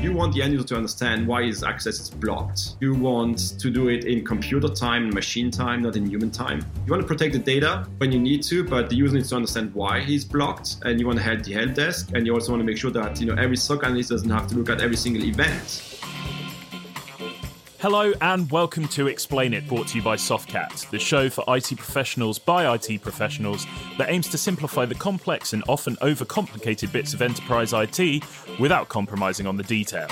You want the end user to understand why his access is blocked. You want to do it in computer time, machine time, not in human time. You want to protect the data when you need to, but the user needs to understand why he's blocked. And you want to help the help desk. And you also want to make sure that every SOC analyst doesn't have to look at every single event. Hello and welcome to Explain It, brought to you by SoftCat, the show for IT professionals by IT professionals that aims to simplify the complex and often overcomplicated bits of enterprise IT without compromising on the detail.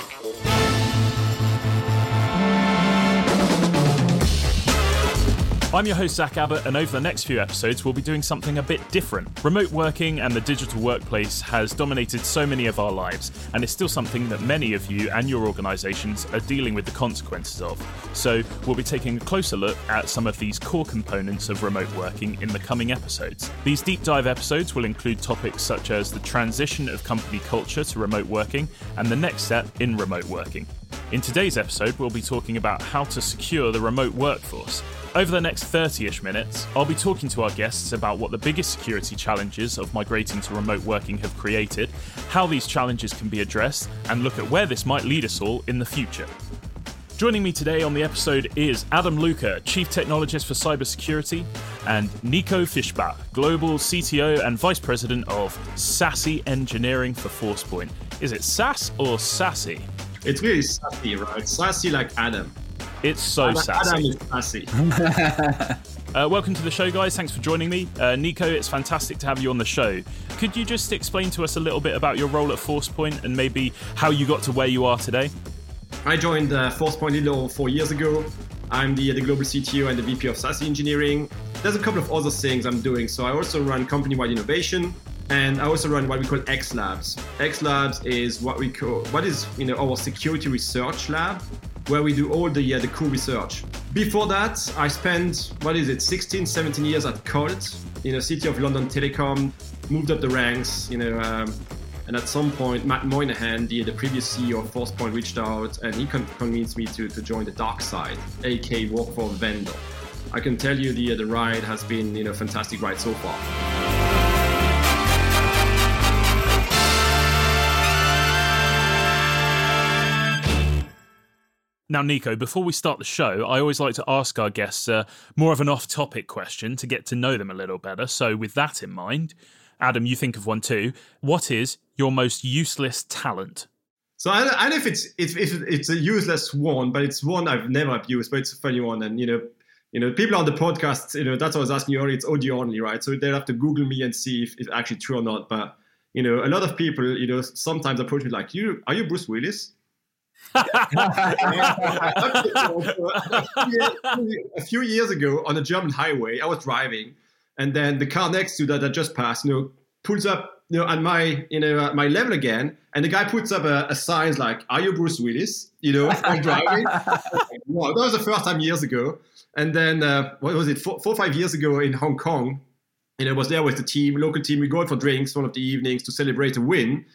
I'm your host, Zach Abbott, and over the next few episodes, we'll be doing something a bit different. Remote working and the digital workplace has dominated so many of our lives, and it's still something that many of you and your organisations are dealing with the consequences of. So we'll be taking a closer look at some of these core components of remote working in the coming episodes. These deep dive episodes will include topics such as the transition of company culture to remote working and the next step in remote working. In today's episode, we'll be talking about how to secure the remote workforce. Over the next 30-ish minutes, I'll be talking to our guests about what the biggest security challenges of migrating to remote working have created, how these challenges can be addressed, and look at where this might lead us all in the future. Joining me today on the episode is Adam Luca, Chief Technologist for Cybersecurity, and Nico Fischbach, Global CTO and Vice President of SASE Engineering for Forcepoint. Is it SAS or SASE? It's really SASE, right? SASE like Adam. It's so sassy. Welcome to the show, guys. Thanks for joining me. Nico, it's fantastic to have you on the show. Could you just explain to us a little bit about your role at Forcepoint and maybe how you got to where you are today? I joined Forcepoint a little over 4 years ago. I'm the global CTO and the VP of SASE engineering. There's a couple of other things I'm doing. So I also run company-wide innovation. And I also run what we call X Labs. X Labs is what is our security research lab, where we do all the cool research. Before that, I spent, 16, 17 years at Colt, City of London Telecom, moved up the ranks, and at some point, Matt Moynihan, the previous CEO of Forcepoint, reached out and he convinced me to join the dark side, aka work for a vendor. I can tell you the ride has been, a fantastic ride so far. Now, Nico, before we start the show, I always like to ask our guests more of an off-topic question to get to know them a little better. So with that in mind, Adam, you think of one too. What is your most useless talent? So I don't know if it's a useless one, but it's one I've never abused, but it's a funny one. And, people on the podcast, that's what I was asking you earlier, it's audio only, right? So they'll have to Google me and see if it's actually true or not. But, a lot of people, sometimes approach me like, are you Bruce Willis? A few years ago on a German highway, I was driving, and then the car next to that I just passed, pulls up, at my, at my level again, and the guy puts up a sign like, "Are you Bruce Willis?" I'm driving. Wow, that was the first time years ago. And then four or five years ago in Hong Kong, I was there with the team, local team. We go out for drinks one of the evenings to celebrate a win,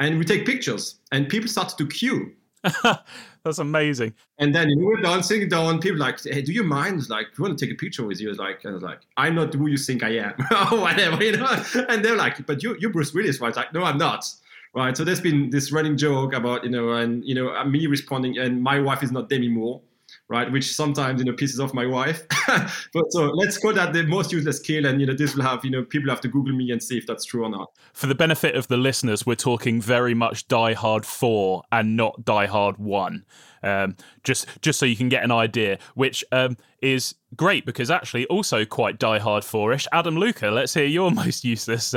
and we take pictures, and people started to queue. That's amazing. And then we were dancing down. People like, "Hey, do you mind? Like, do you want to take a picture with you?" Like, and I was like, "I'm not who you think I am," or whatever, And they're like, "But you're Bruce Willis, right?" I was like, "No, I'm not." Right. So there's been this running joke about me responding, and my wife is not Demi Moore, right? Which sometimes pisses off my wife. But so let's call that the most useless skill, and this will have people have to Google me and see if that's true or not. For the benefit of the listeners, we're talking very much Die Hard 4 and not Die Hard 1. Just so you can get an idea, which is great because actually also quite Die Hard 4-ish. Adam Luca, let's hear your most useless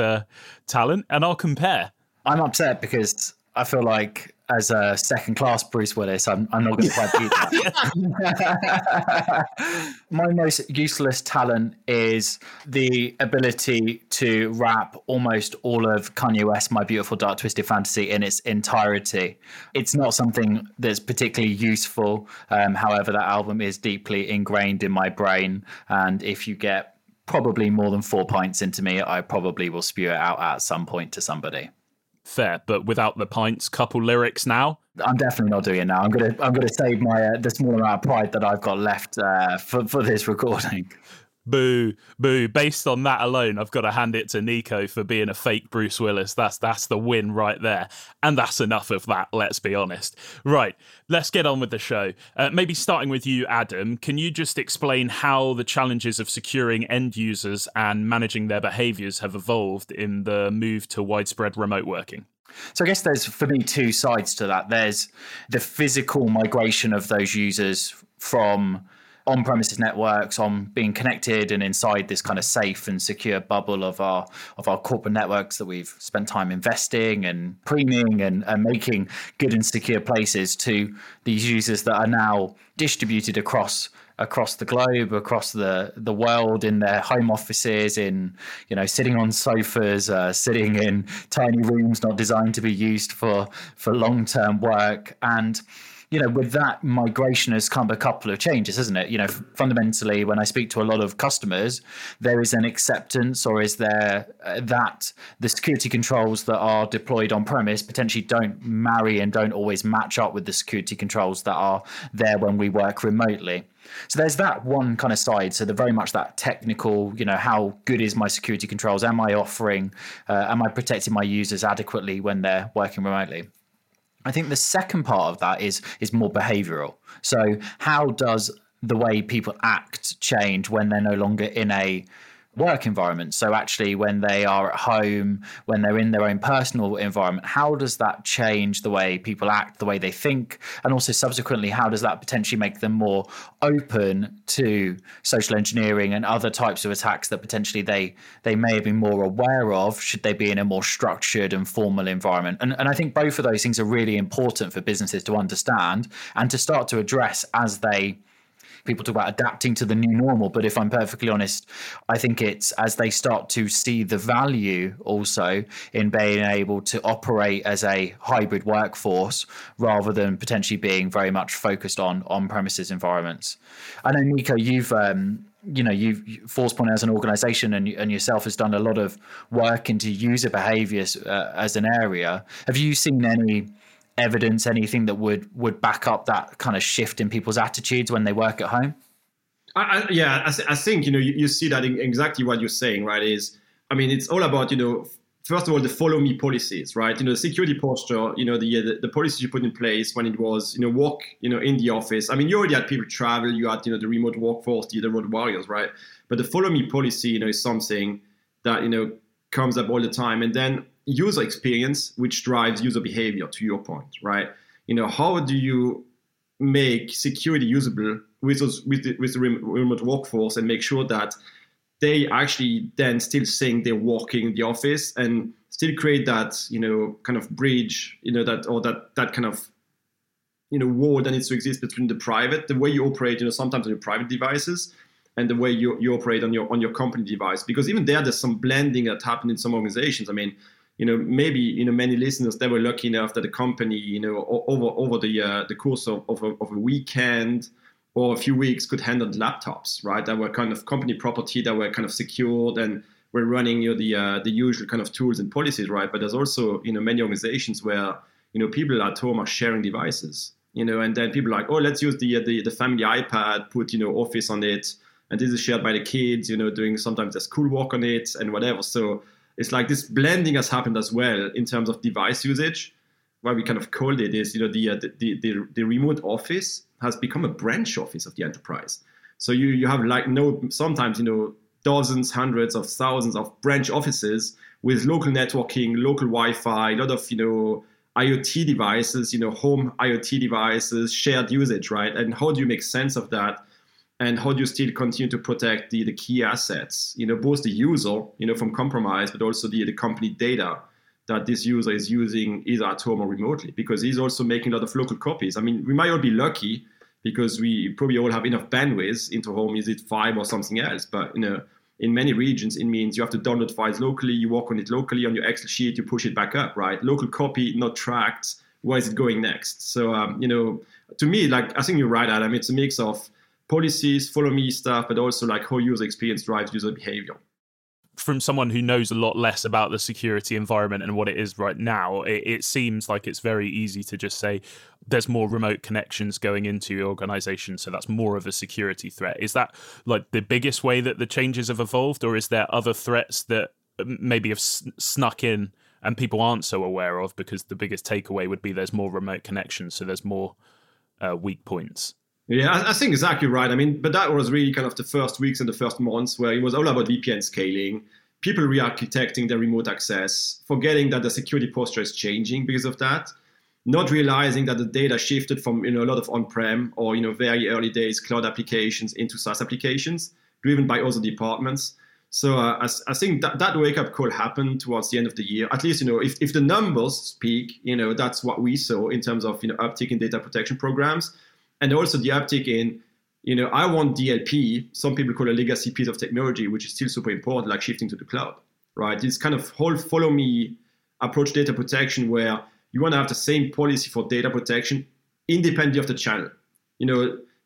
talent, and I'll compare. I'm upset because I feel like, as a second-class Bruce Willis, I'm not going to quite beat that. My most useless talent is the ability to wrap almost all of Kanye West's My Beautiful Dark Twisted Fantasy in its entirety. It's not something that's particularly useful. However, that album is deeply ingrained in my brain. And if you get probably more than 4 pints into me, I probably will spew it out at some point to somebody. Fair, but without the pints, couple lyrics now. I'm definitely not doing it now. I'm gonna save my the small amount of pride that I've got left for this recording. Boo, boo. Based on that alone, I've got to hand it to Nico for being a fake Bruce Willis. That's the win right there. And that's enough of that, let's be honest. Right, let's get on with the show. Maybe starting with you, Adam, can you just explain how the challenges of securing end users and managing their behaviors have evolved in the move to widespread remote working? So I guess there's, for me, two sides to that. There's the physical migration of those users from on-premises networks, on being connected and inside this kind of safe and secure bubble of our corporate networks that we've spent time investing and preening and making good and secure places, to these users that are now distributed across the globe, across the world, in their home offices, in, you know, sitting on sofas, sitting in tiny rooms not designed to be used for long-term work. And you know, with that migration has come a couple of changes, hasn't it? You know, fundamentally, when I speak to a lot of customers, there is an acceptance, or is there that the security controls that are deployed on premise potentially don't marry and don't always match up with the security controls that are there when we work remotely. So there's that one kind of side. So the very much that technical, you know, how good is my security controls? Am I offering, am I protecting my users adequately when they're working remotely? I think the second part of that is more behavioral. So how does the way people act change when they're no longer in a work environment? So actually when they are at home, when they're in their own personal environment, how does that change the way people act, the way they think? And also subsequently, how does that potentially make them more open to social engineering and other types of attacks that potentially they may have been more aware of, should they be in a more structured and formal environment? And I think both of those things are really important for businesses to understand and to start to address as they... People talk about adapting to the new normal, but if I'm perfectly honest, I think it's as they start to see the value also in being able to operate as a hybrid workforce rather than potentially being very much focused on on-premises environments. I know, Nico, you've Forcepoint as an organization and yourself has done a lot of work into user behaviors as an area. Have you seen any evidence, anything that would back up that kind of shift in people's attitudes when they work at home? I think, you know, you see that in exactly what you're saying, right? Is, I mean, it's all about, you know, first of all, the follow me policies, right? You know, the security posture, you know, the policies you put in place when it was, you know, work, you know, in the office. I mean, you already had people travel, you had, you know, the remote workforce, the road warriors, right? But the follow me policy, you know, is something that, you know, comes up all the time. And then user experience, which drives user behavior, to your point, right? You know, how do you make security usable with the remote workforce and make sure that they actually then still think they're working in the office and still create that, you know, kind of bridge, you know, that kind of, you know, wall that needs to exist between the way you operate, you know, sometimes on your private devices, and the way you operate on your company device. Because even there's some blending that happened in some organizations. I mean, you know, maybe, you know, many listeners, they were lucky enough that the company, you know, over the course of a weekend or a few weeks could handle laptops, right? That were kind of company property, that were kind of secured and were running, you know, the usual kind of tools and policies, right? But there's also, you know, many organizations where, you know, people at home are sharing devices, you know, and then people are like, oh, let's use the family iPad, put, you know, Office on it, and this is shared by the kids, you know, doing sometimes their schoolwork on it and whatever. So it's like this blending has happened as well in terms of device usage. What we kind of called it is, you know, the remote office has become a branch office of the enterprise. So you have like sometimes, you know, dozens, hundreds of thousands of branch offices with local networking, local Wi-Fi, a lot of, you know, IoT devices, you know, home IoT devices, shared usage, right? And how do you make sense of that? And how do you still continue to protect the key assets, you know, both the user, you know, from compromise, but also the company data that this user is using either at home or remotely, because he's also making a lot of local copies. I mean, we might all be lucky because we probably all have enough bandwidth into home, is it 5 or something else? But, you know, in many regions, it means you have to download files locally, you work on it locally on your Excel sheet, you push it back up, right? Local copy, not tracked. Where is it going next? So, you know, to me, like, I think you're right, Adam, it's a mix of policies, follow me stuff, but also like how user experience drives user behavior. from someone who knows a lot less about the security environment and what it is right now, it seems like it's very easy to just say there's more remote connections going into your organization, so that's more of a security threat. Is that like the biggest way that the changes have evolved, or is there other threats that maybe have snuck in and people aren't so aware of, because the biggest takeaway would be there's more remote connections, so there's more weak points? Yeah, I think exactly right. I mean, but that was really kind of the first weeks and the first months where it was all about VPN scaling, people re-architecting their remote access, forgetting that the security posture is changing because of that, not realizing that the data shifted from, a lot of on-prem or, very early days cloud applications into SaaS applications driven by other departments. So I think that wake-up call happened towards the end of the year. At least, if the numbers speak, that's what we saw in terms of, uptick in data protection programs. And also the uptick in, I want DLP, some people call a legacy piece of technology, which is still super important, like shifting to the cloud, right? It's kind of whole follow me approach data protection where you want to have the same policy for data protection independently of the channel.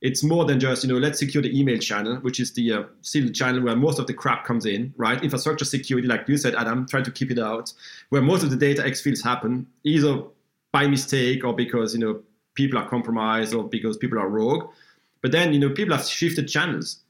It's more than just, let's secure the email channel, which is the still the channel where most of the crap comes in, right? Infrastructure security, like you said, Adam, try to keep it out, where most of the data exfills happen, either by mistake or because, people are compromised or because people are rogue. But then, people have shifted channels,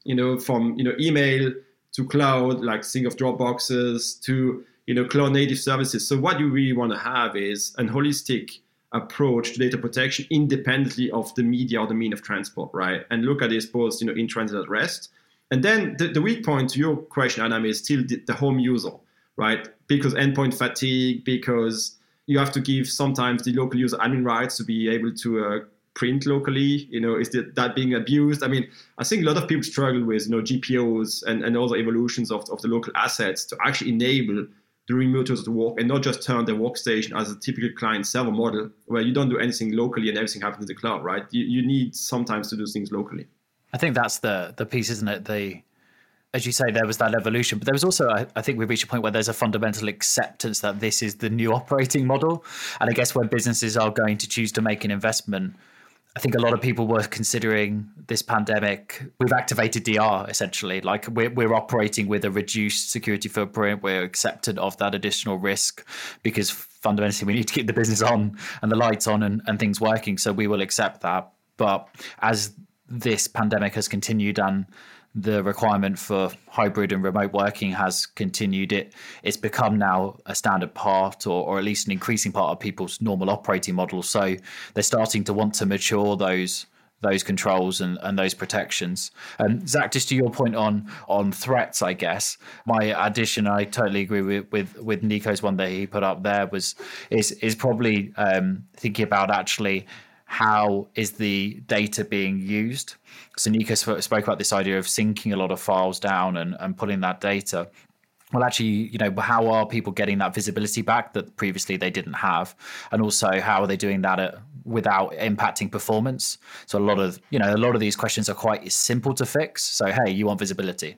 from, email to cloud, like think of Dropboxes to, cloud native services. So what you really want to have is an holistic approach to data protection independently of the media or the mean of transport, right? And look at this both, in transit at rest. And then the weak point to your question, Adam, is still the home user, right? Because endpoint fatigue, because you have to give sometimes the local user admin rights to be able to print locally, is that being abused? I mean, I think a lot of people struggle with, GPOs and other evolutions of the local assets to actually enable the remote users to work and not just turn their workstation as a typical client server model where you don't do anything locally and everything happens in the cloud, right? You need sometimes to do things locally. I think that's the piece, isn't it? As you say, there was that evolution, but there was also, I think we've reached a point where there's a fundamental acceptance that this is the new operating model. And I guess where businesses are going to choose to make an investment, I think a lot of people were considering this pandemic. We've activated DR essentially, like we're operating with a reduced security footprint. We're acceptant of that additional risk because fundamentally we need to keep the business on and the lights on and things working. So we will accept that. But as this pandemic has continued and the requirement for hybrid and remote working has continued, it's become now a standard part or at least an increasing part of people's normal operating model. So they're starting to want to mature those controls and those protections. Zach, just to your point on threats, I guess, my addition, I totally agree with Nico's one that he put up there, is probably thinking about actually how is the data being used. So Nico spoke about this idea of syncing a lot of files down and pulling that data. Well, actually, how are people getting that visibility back that previously they didn't have? And also, how are they doing that without impacting performance? So a lot of these questions are quite simple to fix. So, hey, you want visibility?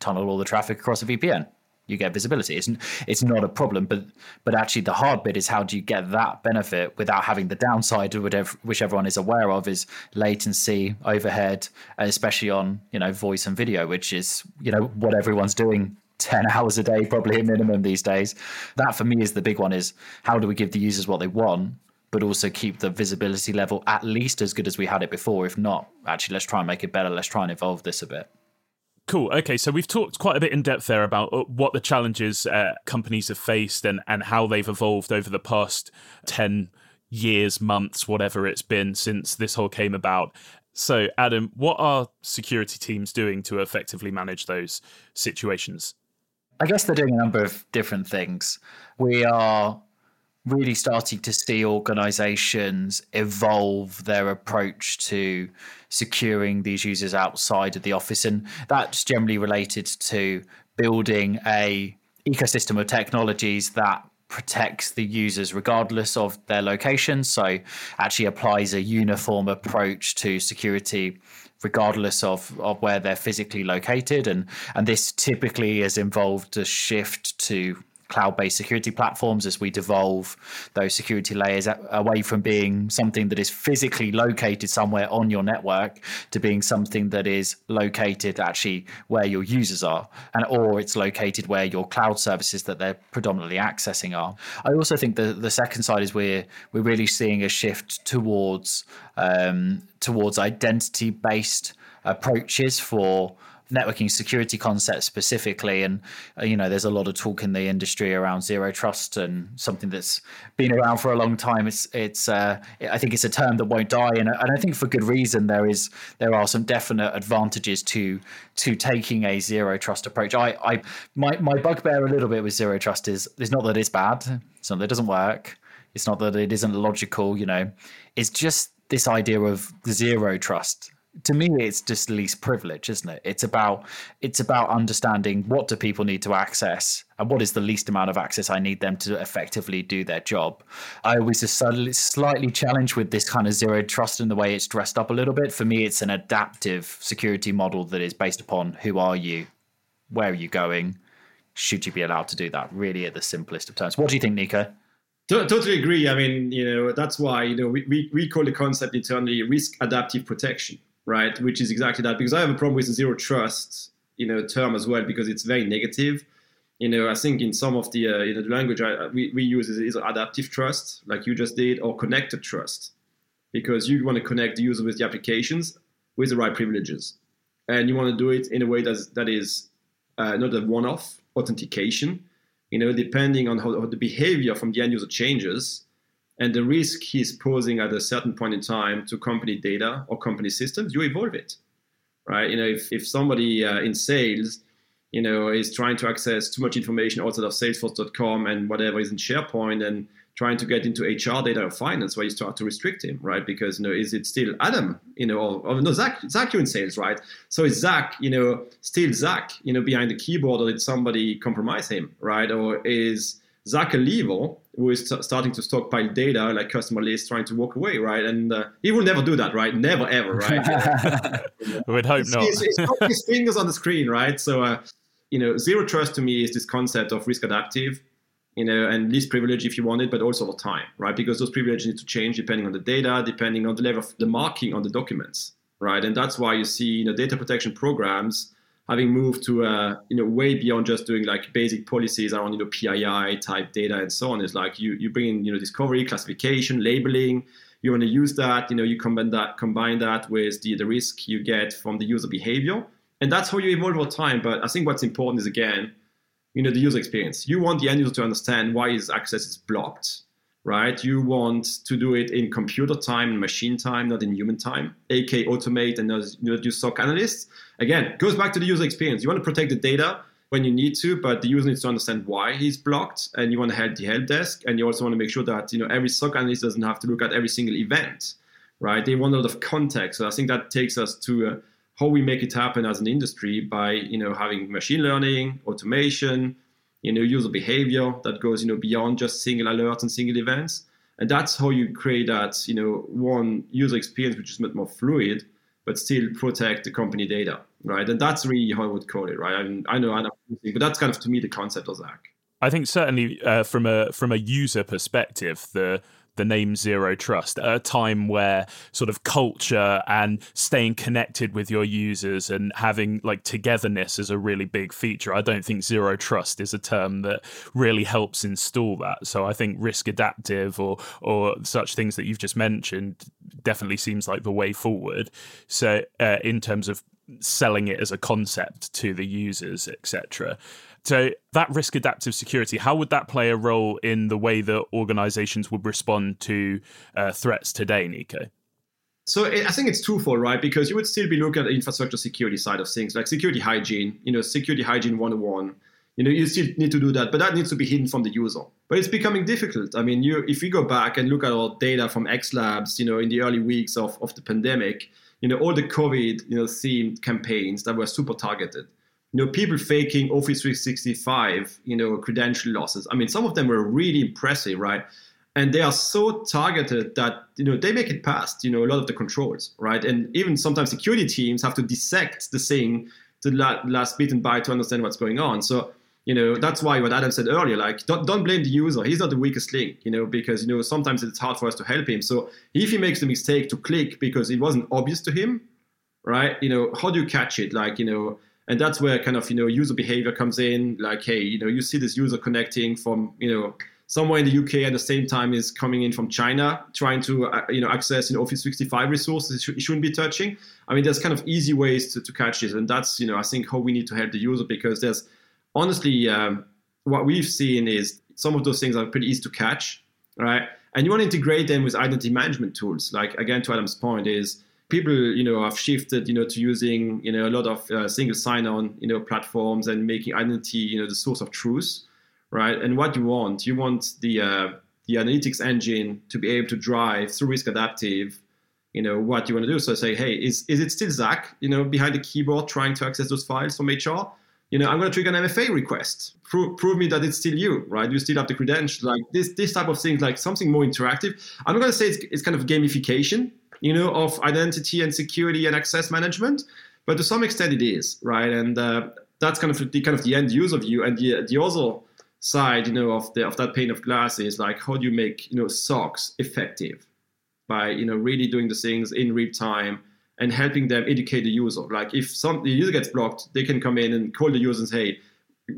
Tunnel all the traffic across a VPN. You get visibility. It's not a problem, but actually the hard bit is how do you get that benefit without having the downside, which everyone is aware of, is latency, overhead, especially on voice and video, which is what everyone's doing 10 hours a day probably at minimum these days. That for me is the big one, is how do we give the users what they want, but also keep the visibility level at least as good as we had it before? If not, actually let's try and make it better. Let's try and evolve this a bit. Cool. Okay, so we've talked quite a bit in depth there about what the challenges companies have faced and how they've evolved over the past 10 years, months, whatever it's been since this whole came about. So, Adam, what are security teams doing to effectively manage those situations? I guess they're doing a number of different things. We are really starting to see organizations evolve their approach to securing these users outside of the office. And that's generally related to building a ecosystem of technologies that protects the users regardless of their location. So actually applies a uniform approach to security regardless of where they're physically located. And this typically has involved a shift to cloud-based security platforms as we devolve those security layers away from being something that is physically located somewhere on your network to being something that is located actually where your users are, and or it's located where your cloud services that they're predominantly accessing are. I also think the second side is we're really seeing a shift towards towards identity-based approaches for networking security concepts specifically. And, you know, there's a lot of talk in the industry around zero trust, and something that's been around for a long time. I think it's a term that won't die. And I think for good reason, there are some definite advantages to taking a zero trust approach. My bugbear a little bit with zero trust is not that it's bad. It's not that it doesn't work. It's not that it isn't logical, you know, it's just this idea of the zero trust. To me, it's just least privilege, isn't it? It's about understanding what do people need to access and what is the least amount of access I need them to effectively do their job. I was just slightly challenged with this kind of zero trust in the way it's dressed up a little bit. For me, it's an adaptive security model that is based upon who are you, where are you going, should you be allowed to do that, really at the simplest of terms. What do you think, Nico? Totally agree. I mean, you know, that's why, you know, we call the concept internally risk adaptive protection, right? Which is exactly that, because I have a problem with the zero trust, you know, term as well, because it's very negative. You know, I think in some of the, you know, the language we use is adaptive trust, like you just did, or connected trust, because you want to connect the user with the applications with the right privileges. And you want to do it in a way that is not a one-off authentication, you know, depending on how the behavior from the end user changes, and the risk he's posing at a certain point in time to company data or company systems, you evolve it, right? You know, if somebody in sales, you know, is trying to access too much information outside of salesforce.com and whatever is in SharePoint, and trying to get into HR data or finance, where you start to restrict him, right? Because, you know, is it still Adam, you know, or no, Zach, you're in sales, right? So is Zach, you know, still Zach, you know, behind the keyboard, or did somebody compromise him, right? Or is Zach a level who is starting to stockpile data, like customer lists, trying to walk away, right? And he will never do that, right? Never, ever, right? We'd hope not. He's got his fingers on the screen, right? So, you know, zero trust to me is this concept of risk adaptive, you know, and least privilege if you want it, but also over time, right? Because those privileges need to change depending on the data, depending on the level of the marking on the documents, right? And that's why you see, you know, data protection programs having moved to, you know, way beyond just doing like basic policies around, you know, PII type data and so on. It's like you bring in, you know, discovery, classification, labeling. You want to use that, you know, you combine that with the risk you get from the user behavior. And that's how you evolve over time. But I think what's important is, again, you know, the user experience. You want the end user to understand why his access is blocked, right? You want to do it in computer time and machine time, not in human time, aka automate and not use SOC analysts. Again, goes back to the user experience. You want to protect the data when you need to, but the user needs to understand why he's blocked, and you want to help the help desk, and you also want to make sure that, you know, every SOC analyst doesn't have to look at every single event, right? They want a lot of context. So I think that takes us to how we make it happen as an industry by, you know, having machine learning, automation, you know, user behavior that goes, you know, beyond just single alerts and single events. And that's how you create that, you know, one user experience, which is much more fluid, but still protect the company data, right? And that's really how I would call it, right? I know, but that's kind of, to me, the concept of Zach. I think certainly from a user perspective, the name Zero Trust, at a time where sort of culture and staying connected with your users and having like togetherness is a really big feature. I don't think Zero Trust is a term that really helps install that. So I think risk adaptive or such things that you've just mentioned definitely seems like the way forward. So in terms of selling it as a concept to the users, etc. So that risk adaptive security, how would that play a role in the way that organizations would respond to threats today, Nico? So I think it's twofold, right? Because you would still be looking at the infrastructure security side of things, like security hygiene 101. You know, you still need to do that, but that needs to be hidden from the user. But it's becoming difficult. I mean, if we go back and look at our data from X Labs, you know, in the early weeks of the pandemic, you know, all the COVID, you know, themed campaigns that were super targeted. You know, people faking Office 365, you know, credential losses. I mean, some of them were really impressive, right? And they are so targeted that, you know, they make it past, you know, a lot of the controls, right? And even sometimes security teams have to dissect the thing to last bit and byte to understand what's going on. So You know, that's why what Adam said earlier, like, don't blame the user. He's not the weakest link, you know, because, you know, sometimes it's hard for us to help him. So if he makes the mistake to click because it wasn't obvious to him, right, you know, how do you catch it? Like, you know, and that's where kind of, you know, user behavior comes in. Like, hey, you know, you see this user connecting from, you know, somewhere in the UK at the same time is coming in from China, trying to, you know, access an Office 365 resources it shouldn't be touching. I mean, there's kind of easy ways to catch this. And that's, you know, I think how we need to help the user, because there's honestly, what we've seen is some of those things are pretty easy to catch, right? And you want to integrate them with identity management tools. Like, again, to Adam's point is people, you know, have shifted, you know, to using, you know, a lot of single sign-on, you know, platforms and making identity, you know, the source of truth. Right, and what you want the analytics engine to be able to drive through risk adaptive, you know, what you want to do. So say, hey, is it still Zach, you know, behind the keyboard trying to access those files from HR? You know, I'm going to trigger an MFA request. Prove me that it's still you, right? You still have the credentials, like this type of things, like something more interactive. I'm not going to say it's kind of gamification, you know, of identity and security and access management, but to some extent it is, right? And that's kind of the end user view, and the other side, you know, of that pane of glass is like, how do you make, you know, SOCs effective by, you know, really doing the things in real time and helping them educate the user. Like if the user gets blocked, they can come in and call the user and say, hey,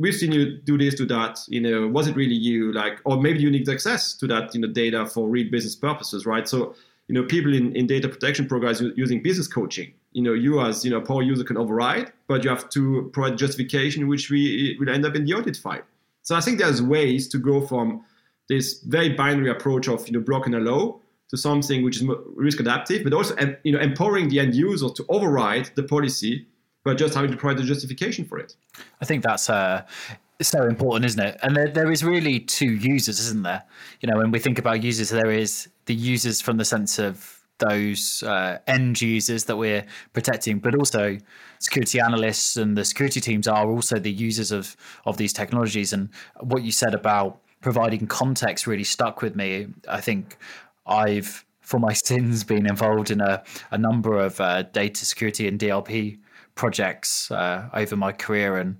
we've seen you do this, do that, you know, was it really you? Like, or maybe you need access to that, you know, data for real business purposes, right? So, you know, people in data protection programs using business coaching, you know, you as, you know, a power user can override, but you have to provide justification, which we will end up in the audit file. So I think there's ways to go from this very binary approach of, you know, block and allow to something which is risk adaptive, but also, you know, empowering the end user to override the policy by just having to provide the justification for it. I think that's so important, isn't it? And there is really two users, isn't there? You know, when we think about users, there is the users from the sense of those end users that we're protecting, but also security analysts and the security teams are also the users of these technologies. And what you said about providing context really stuck with me. I think I've, for my sins, been involved in a number of data security and DLP projects over my career. And,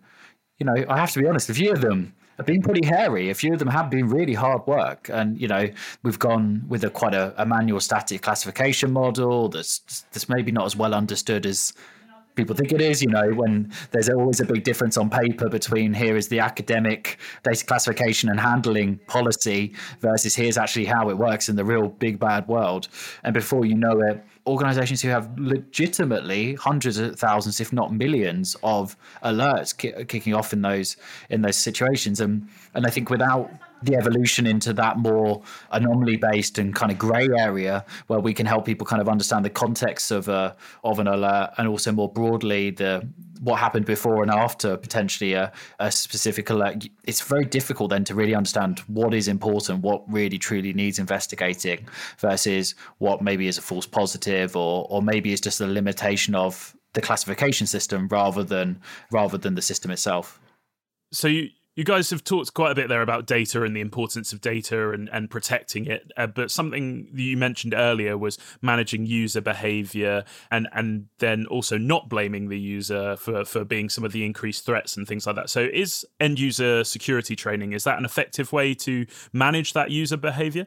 you know, I have to be honest, a few of them have been pretty hairy. A few of them have been really hard work. And, you know, we've gone with quite a manual static classification model that's maybe not as well understood as people think it is, you know, when there's always a big difference on paper between here is the academic data classification and handling policy versus here's actually how it works in the real big bad world. And before you know it, organizations who have legitimately hundreds of thousands, if not millions, of alerts kicking off in those situations. And I think without the evolution into that more anomaly-based and kind of grey area where we can help people kind of understand the context of an alert and also more broadly what happened before and after potentially a specific alert, it's very difficult then to really understand what is important, what really truly needs investigating versus what maybe is a false positive or maybe is just a limitation of the classification system rather than the system itself. So You guys have talked quite a bit there about data and the importance of data and protecting it, but something that you mentioned earlier was managing user behavior and then also not blaming the user for being some of the increased threats and things like that. So is end user security training, is that an effective way to manage that user behavior?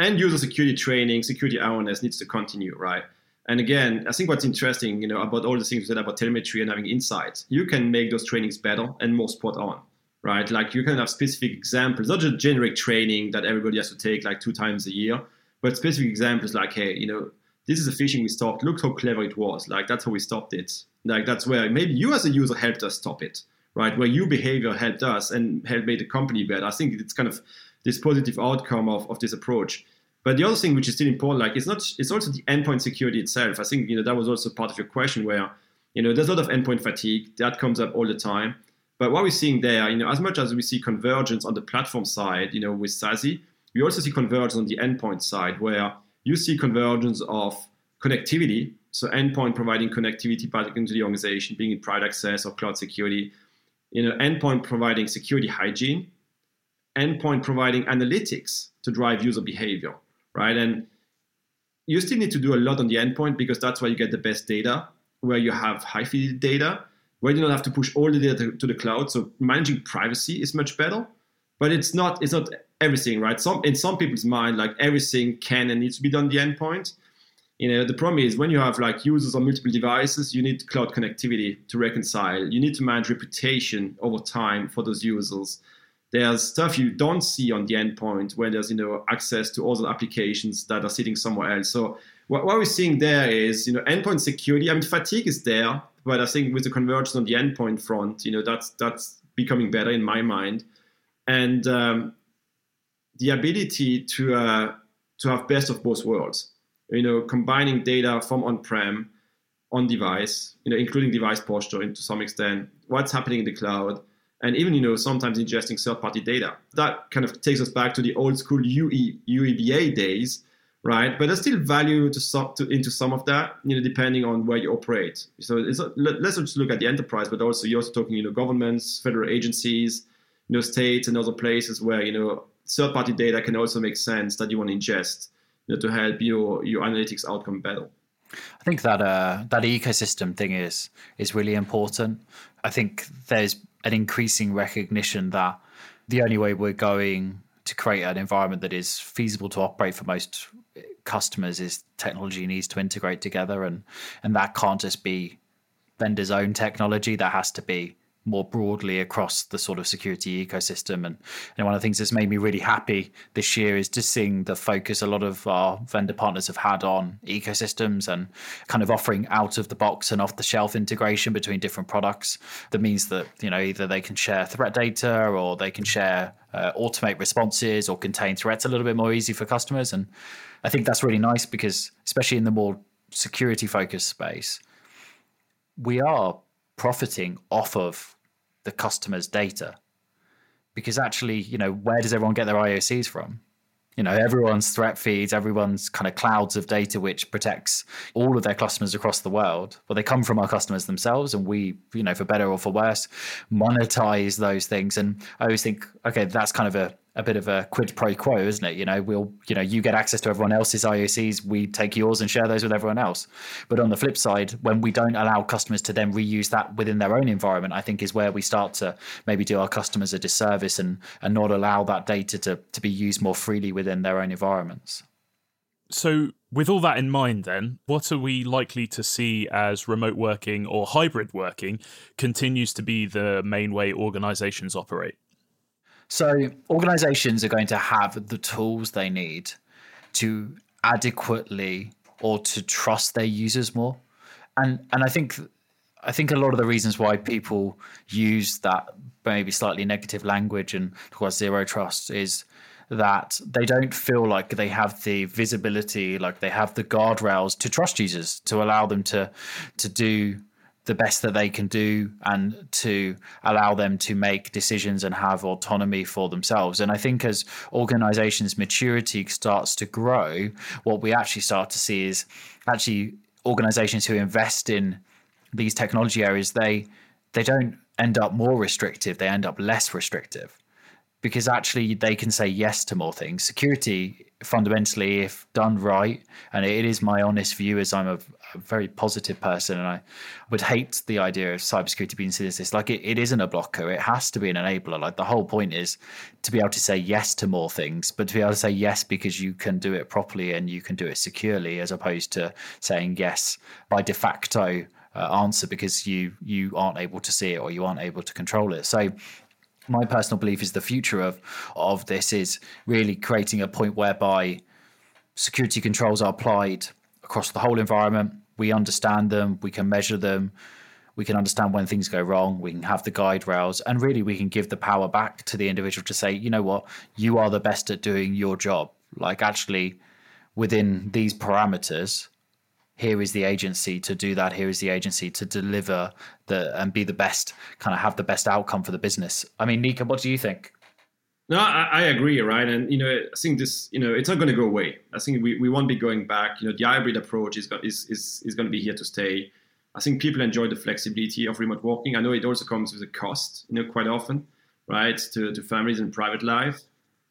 End user security training, security awareness needs to continue, right? And again, I think what's interesting, you know, about all the things you said about telemetry and having insights, you can make those trainings better and more spot on. Right, like you can have specific examples, not just generic training that everybody has to take like 2 times a year, but specific examples like, hey, you know, this is a phishing we stopped. Look how clever it was. Like that's how we stopped it. Like that's where maybe you as a user helped us stop it, right? Where your behavior helped us and helped make the company better. I think it's kind of this positive outcome of this approach. But the other thing which is still important, like it's also the endpoint security itself. I think, you know, that was also part of your question where, you know, there's a lot of endpoint fatigue that comes up all the time. But what we're seeing there, you know, as much as we see convergence on the platform side, you know, with SASE, we also see convergence on the endpoint side where you see convergence of connectivity. So endpoint providing connectivity back into the organization, being in private access or cloud security, you know, endpoint providing security hygiene, endpoint providing analytics to drive user behavior, right? And you still need to do a lot on the endpoint because that's where you get the best data, where you have high fidelity data, where you don't have to push all the data to the cloud. So managing privacy is much better, but it's not everything, right? In some people's mind, like everything can and needs to be done the endpoint. You know, the problem is when you have like users on multiple devices, you need cloud connectivity to reconcile. You need to manage reputation over time for those users. There's stuff you don't see on the endpoint where there's, you know, access to other applications that are sitting somewhere else. So what we're seeing there is, you know, endpoint security. I mean, fatigue is there, but I think with the convergence on the endpoint front, you know, that's becoming better in my mind. And the ability to have best of both worlds, you know, combining data from on-prem, on-device, you know, including device posture to some extent, what's happening in the cloud, and even, you know, sometimes ingesting third-party data. That kind of takes us back to the old school UEBA days, right? But there's still value into some of that, you know, depending on where you operate. So let's just look at the enterprise, but also you're also talking, you know, governments, federal agencies, you know, states and other places where, you know, third-party data can also make sense that you want to ingest, you know, to help your analytics outcome better. I think that that ecosystem thing is really important. I think there's an increasing recognition that the only way we're going to create an environment that is feasible to operate for most customers is technology needs to integrate together, and that can't just be vendors' own technology. That has to be more broadly across the sort of security ecosystem. And one of the things that's made me really happy this year is just seeing the focus a lot of our vendor partners have had on ecosystems and kind of offering out of the box and off the shelf integration between different products. That means that, you know, either they can share threat data or they can share automate responses or contain threats a little bit more easy for customers. And I think that's really nice because especially in the more security focused space, we are profiting off of the customer's data, because actually, you know, where does everyone get their IOCs from? You know, everyone's threat feeds, everyone's kind of clouds of data, which protects all of their customers across the world. Well, they come from our customers themselves, and we, you know, for better or for worse, monetize those things. And I always think, okay, that's kind of a bit of a quid pro quo, isn't it? You know, we'll, you know, you get access to everyone else's IOCs, we take yours and share those with everyone else. But on the flip side, when we don't allow customers to then reuse that within their own environment, I think is where we start to maybe do our customers a disservice and not allow that data to be used more freely within their own environments. So with all that in mind then, what are we likely to see as remote working or hybrid working continues to be the main way organizations operate? So organizations are going to have the tools they need to adequately or to trust their users more. And I think a lot of the reasons why people use that maybe slightly negative language and towards zero trust is that they don't feel like they have the visibility, like they have the guardrails to trust users, to allow them to do the best that they can do and to allow them to make decisions and have autonomy for themselves. And I think as organizations' maturity starts to grow, what we actually start to see is actually organizations who invest in these technology areas, they don't end up more restrictive, they end up less restrictive, because actually they can say yes to more things. Security, fundamentally, if done right, and it is my honest view as I'm a very positive person, and I would hate the idea of cybersecurity being seen as this, like it isn't a blocker, it has to be an enabler. Like the whole point is to be able to say yes to more things, but to be able to say yes because you can do it properly and you can do it securely, as opposed to saying yes by de facto answer because you aren't able to see it or you aren't able to control it. So my personal belief is the future of this is really creating a point whereby security controls are applied across the whole environment. We understand them, we can measure them, we can understand when things go wrong, we can have the guide rails, and really we can give the power back to the individual to say, you know what, you are the best at doing your job. Like actually within these parameters, here is the agency to do that. Here is the agency to deliver and be the best, kind of have the best outcome for the business. I mean, Nico, what do you think? No, I agree, right? And, you know, I think this, you know, it's not going to go away. I think we won't be going back. You know, the hybrid approach is going to be here to stay. I think people enjoy the flexibility of remote working. I know it also comes with a cost, you know, quite often, right, to families and private life.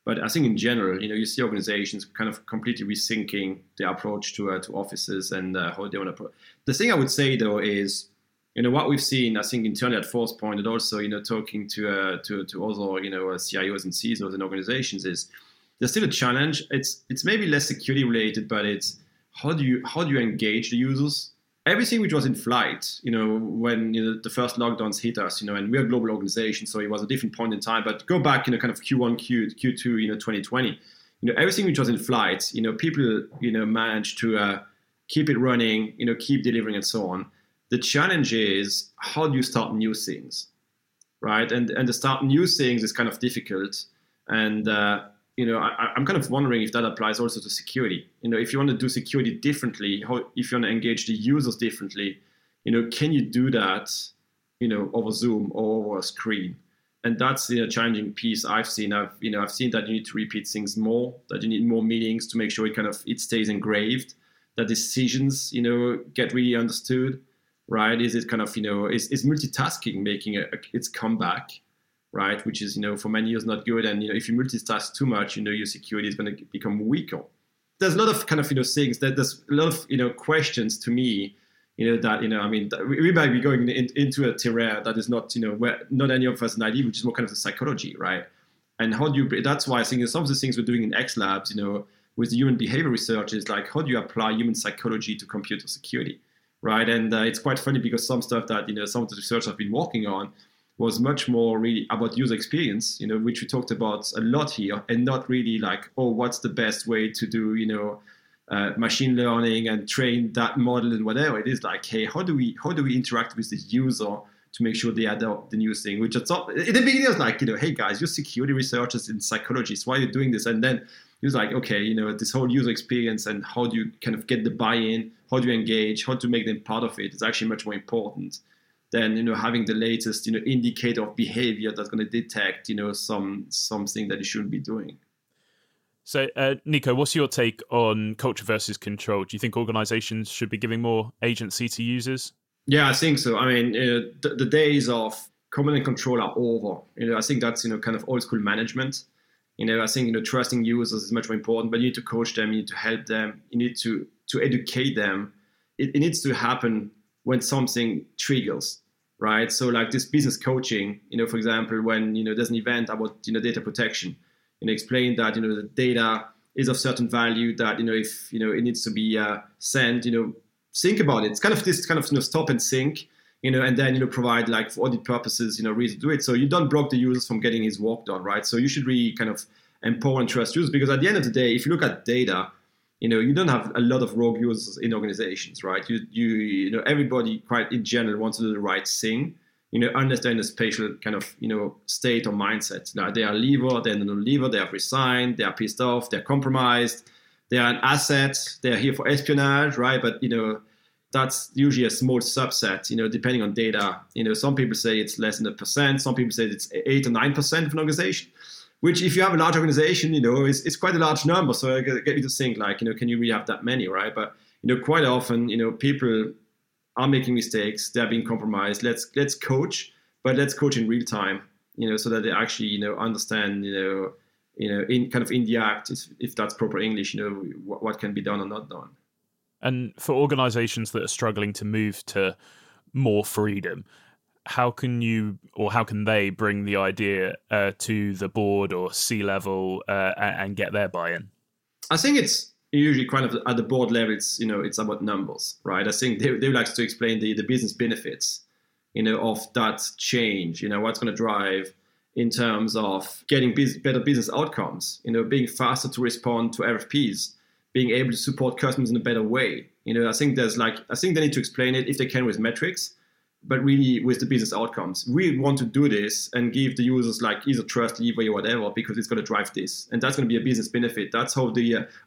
But I think in general, you know, you see organizations kind of completely rethinking their approach to offices and how they want to. The thing I would say though is, you know, what we've seen, I think, internally at Forcepoint, and also, you know, talking to other, you know, CIOs and CISOs and organizations, is there's still a challenge. It's maybe less security related, but it's how do you engage the users? Everything which was in flight, you know, when, you know, the first lockdowns hit us, you know, and we're a global organization, so it was a different point in time. But go back, you know, kind of Q1, Q2, you know, 2020, you know, everything which was in flight, you know, people, you know, managed to keep it running, you know, keep delivering and so on. The challenge is how do you start new things, right? And to start new things is kind of difficult. And, you know, I'm kind of wondering if that applies also to security. You know, if you want to do security differently, if you want to engage the users differently, you know, can you do that, you know, over Zoom or over a screen? And that's the challenging piece I've seen. I've seen that you need to repeat things more, that you need more meetings to make sure it stays engraved, that decisions, you know, get really understood, right? Is it kind of, you know, is multitasking making its comeback, right? Which is, you know, for many years not good. And, you know, if you multitask too much, you know, your security is going to become weaker. There's a lot of kind of, you know, things that there's a lot of, you know, questions to me, you know, that, you know, I mean, we might be going into a terrain that is not, you know, where not any of us has an idea, which is more kind of the psychology, right? And that's why I think some of the things we're doing in X Labs, you know, with human behavior research is like, how do you apply human psychology to computer security, right? And it's quite funny because some stuff that, you know, some of the research I've been working on was much more really about user experience, you know, which we talked about a lot here, and not really like, oh, what's the best way to do, you know, machine learning and train that model and whatever. It is like, hey, how do we interact with the user to make sure they adopt the new thing? Which at the beginning was like, you know, hey guys, you're security researchers and psychologists, why are you doing this? And then it was like, okay, you know, this whole user experience and how do you kind of get the buy-in, how do you engage, how to make them part of it is actually much more important than, you know, having the latest, you know, indicator of behavior that's going to detect, you know, something that you shouldn't be doing. So, Nico, what's your take on culture versus control? Do you think organizations should be giving more agency to users? Yeah, I think so. I mean, the days of command and control are over. You know, I think that's, you know, kind of old school management. You know, I think, you know, trusting users is much more important, but you need to coach them, you need to help them, you need to educate them. It needs to happen when something triggers, right? So like this business coaching, you know, for example, when, you know, there's an event about, you know, data protection, and explain that, you know, the data is of certain value that, you know, if, you know, it needs to be sent, you know, think about it. It's kind of this kind of, you know, stop and think, you know, and then, you know, provide like for audit purposes, you know, reason to do it. So you don't block the users from getting his work done, right? So you should really kind of empower and trust users, because at the end of the day, if you look at data, you know, you don't have a lot of rogue users in organizations, right? You know, everybody quite in general wants to do the right thing, you know, unless they're in a spatial kind of, you know, state or mindset. Now, they are a lever, they're not a lever, they have resigned, they are pissed off, they're compromised, they are an asset, they're here for espionage, right? But, you know, that's usually a small subset, you know, depending on data. You know, some people say it's less than 1%, some people say it's 8 or 9% of an organization, which if you have a large organization, you know, it's quite a large number. So I get you to think like, you know, can you really have that many, right? But, you know, quite often, you know, people are making mistakes, they're being compromised. Let's coach, but let's coach in real time, you know, so that they actually, you know, understand, you know, in kind of in the act, if that's proper English, you know, what can be done or not done. And for organizations that are struggling to move to more freedom, how can they bring the idea to the board or C-level and get their buy-in? I think it's usually kind of at the board level, it's, you know, it's about numbers, right? I think they like to explain the business benefits, you know, of that change, you know, what's going to drive in terms of getting better business outcomes, you know, being faster to respond to RFPs, being able to support customers in a better way. You know, I think they need to explain it if they can with metrics, but really with the business outcomes. We want to do this and give the users like either trust, leeway, or whatever, because it's going to drive this. And that's going to be a business benefit. That's how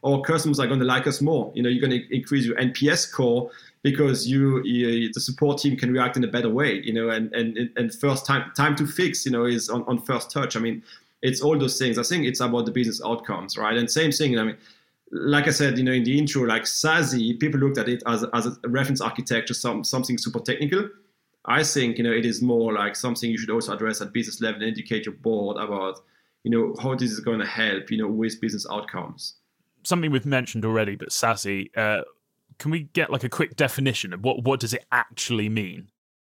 our customers are going to like us more. You know, you're going to increase your NPS score because the support team can react in a better way, you know, and first time to fix, you know, is on first touch. I mean, it's all those things. I think it's about the business outcomes, right? And same thing, I mean, like I said, you know, in the intro, like SASE, people looked at it as a reference architecture, something super technical. I think, you know, it is more like something you should also address at business level and educate your board about, you know, how this is going to help, you know, with business outcomes. Something we've mentioned already, but SASE, can we get like a quick definition of what does it actually mean?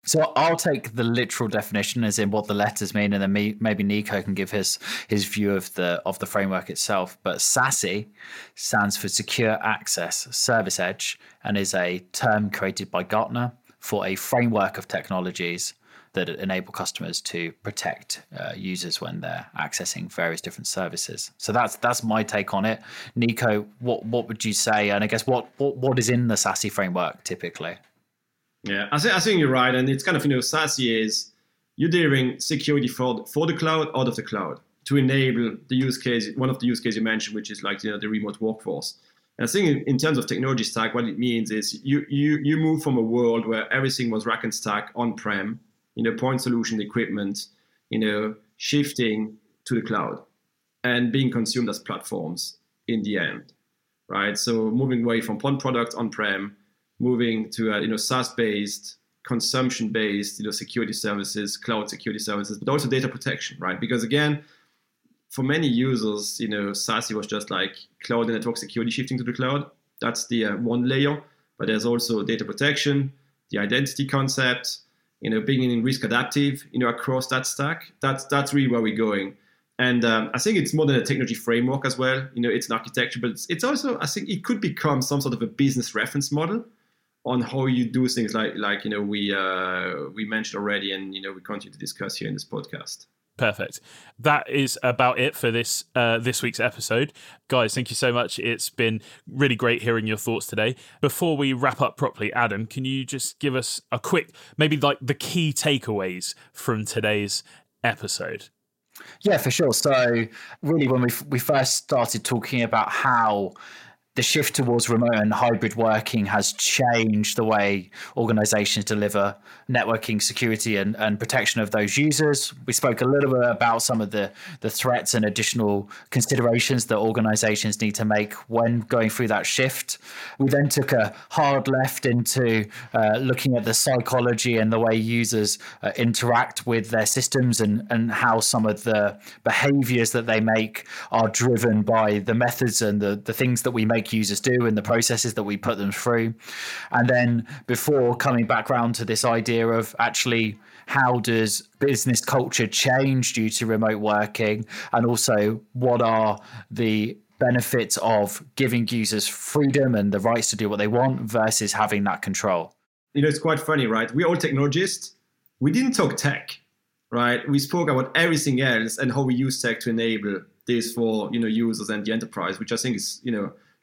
So I'll take the literal definition as in what the letters mean, and then maybe Nico can give his view of the framework itself. But SASE stands for Secure Access Service Edge and is a term created by Gartner for a framework of technologies that enable customers to protect users when they're accessing various different services. So that's my take on it. Nico, what would you say? And I guess what is in the SASE framework typically? Yeah, I think you're right. And it's kind of, SASE is you're delivering security for the cloud, out of the cloud, to enable the use case, one of the use cases you mentioned, which is like the remote workforce. And I think in terms of technology stack, what it means is you move from a world where everything was rack and stack on-prem, point solution equipment, shifting to the cloud and being consumed as platforms in the end, right? So moving away from one product on-prem, moving to SaaS-based, consumption-based, security services, cloud security services, but also data protection, right? Because again, for many users, SASE was just like cloud and network security shifting to the cloud. That's the one layer, but there's also data protection, the identity concept, being in risk adaptive, across that stack. That's really where we're going. And I think it's more than a technology framework as well. It's an architecture, but it's also, I think it could become some sort of a business reference model on how you do things like we mentioned already, and we continue to discuss here in this podcast. Perfect. That is about it for this this week's episode. Guys, thank you so much. It's been really great hearing your thoughts today. Before we wrap up properly, Adam, can you just give us a quick, maybe like the key takeaways from today's episode? Yeah, for sure. So really when we first started talking about how the shift towards remote and hybrid working has changed the way organizations deliver networking security and protection of those users. We spoke a little bit about some of the threats and additional considerations that organizations need to make when going through that shift. We then took a hard left into looking at the psychology and the way users interact with their systems and how some of the behaviors that they make are driven by the methods and the things that we make users do and the processes that we put them through. And then before coming back round to this idea of actually how does business culture change due to remote working, and also what are the benefits of giving users freedom and the rights to do what they want versus having that control. It's quite funny, right? We're all technologists. We didn't talk tech, right? We spoke about everything else and how we use tech to enable this for users and the enterprise, which I think is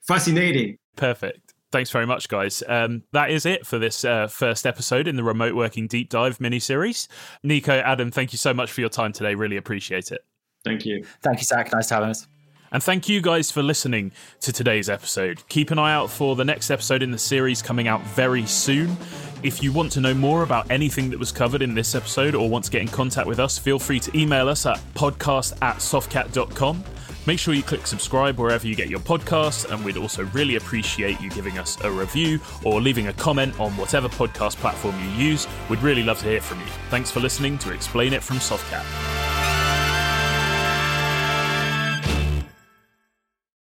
fascinating. Perfect. Thanks very much, guys. That is it for this first episode in the Remote Working Deep Dive mini-series. Nico, Adam, thank you so much for your time today. Really appreciate it. Thank you. Thank you, Zach. Nice to have us. And thank you guys for listening to today's episode. Keep an eye out for the next episode in the series coming out very soon. If you want to know more about anything that was covered in this episode or want to get in contact with us, feel free to email us at podcast@softcat.com. Make sure you click subscribe wherever you get your podcasts, and we'd also really appreciate you giving us a review or leaving a comment on whatever podcast platform you use. We'd really love to hear from you. Thanks for listening to Explain It from SoftCat.